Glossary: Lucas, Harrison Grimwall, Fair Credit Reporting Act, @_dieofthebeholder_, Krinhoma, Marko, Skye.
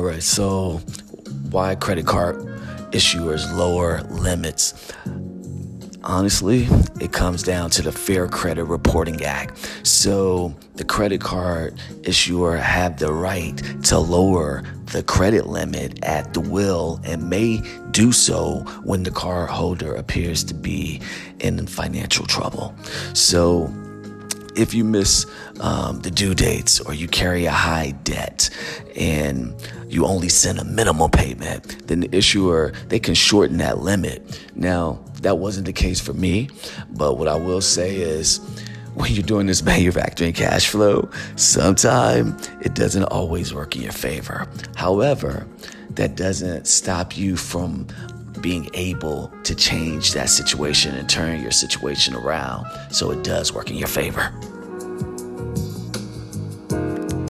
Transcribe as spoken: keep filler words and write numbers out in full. All right, so why credit card issuers lower limits? Honestly, it comes down to the Fair Credit Reporting Act. So the credit card issuer have the right to lower the credit limit at the will and may do so when the cardholder appears to be in financial trouble. So if you miss um, the due dates or you carry a high debt and you only send a minimum payment, then the issuer, they can shorten that limit. Now, that wasn't the case for me, but what I will say is when you're doing this manufacturing cash flow, sometimes it doesn't always work in your favor. However, that doesn't stop you from being able to change that situation and turn your situation around so it does work in your favor.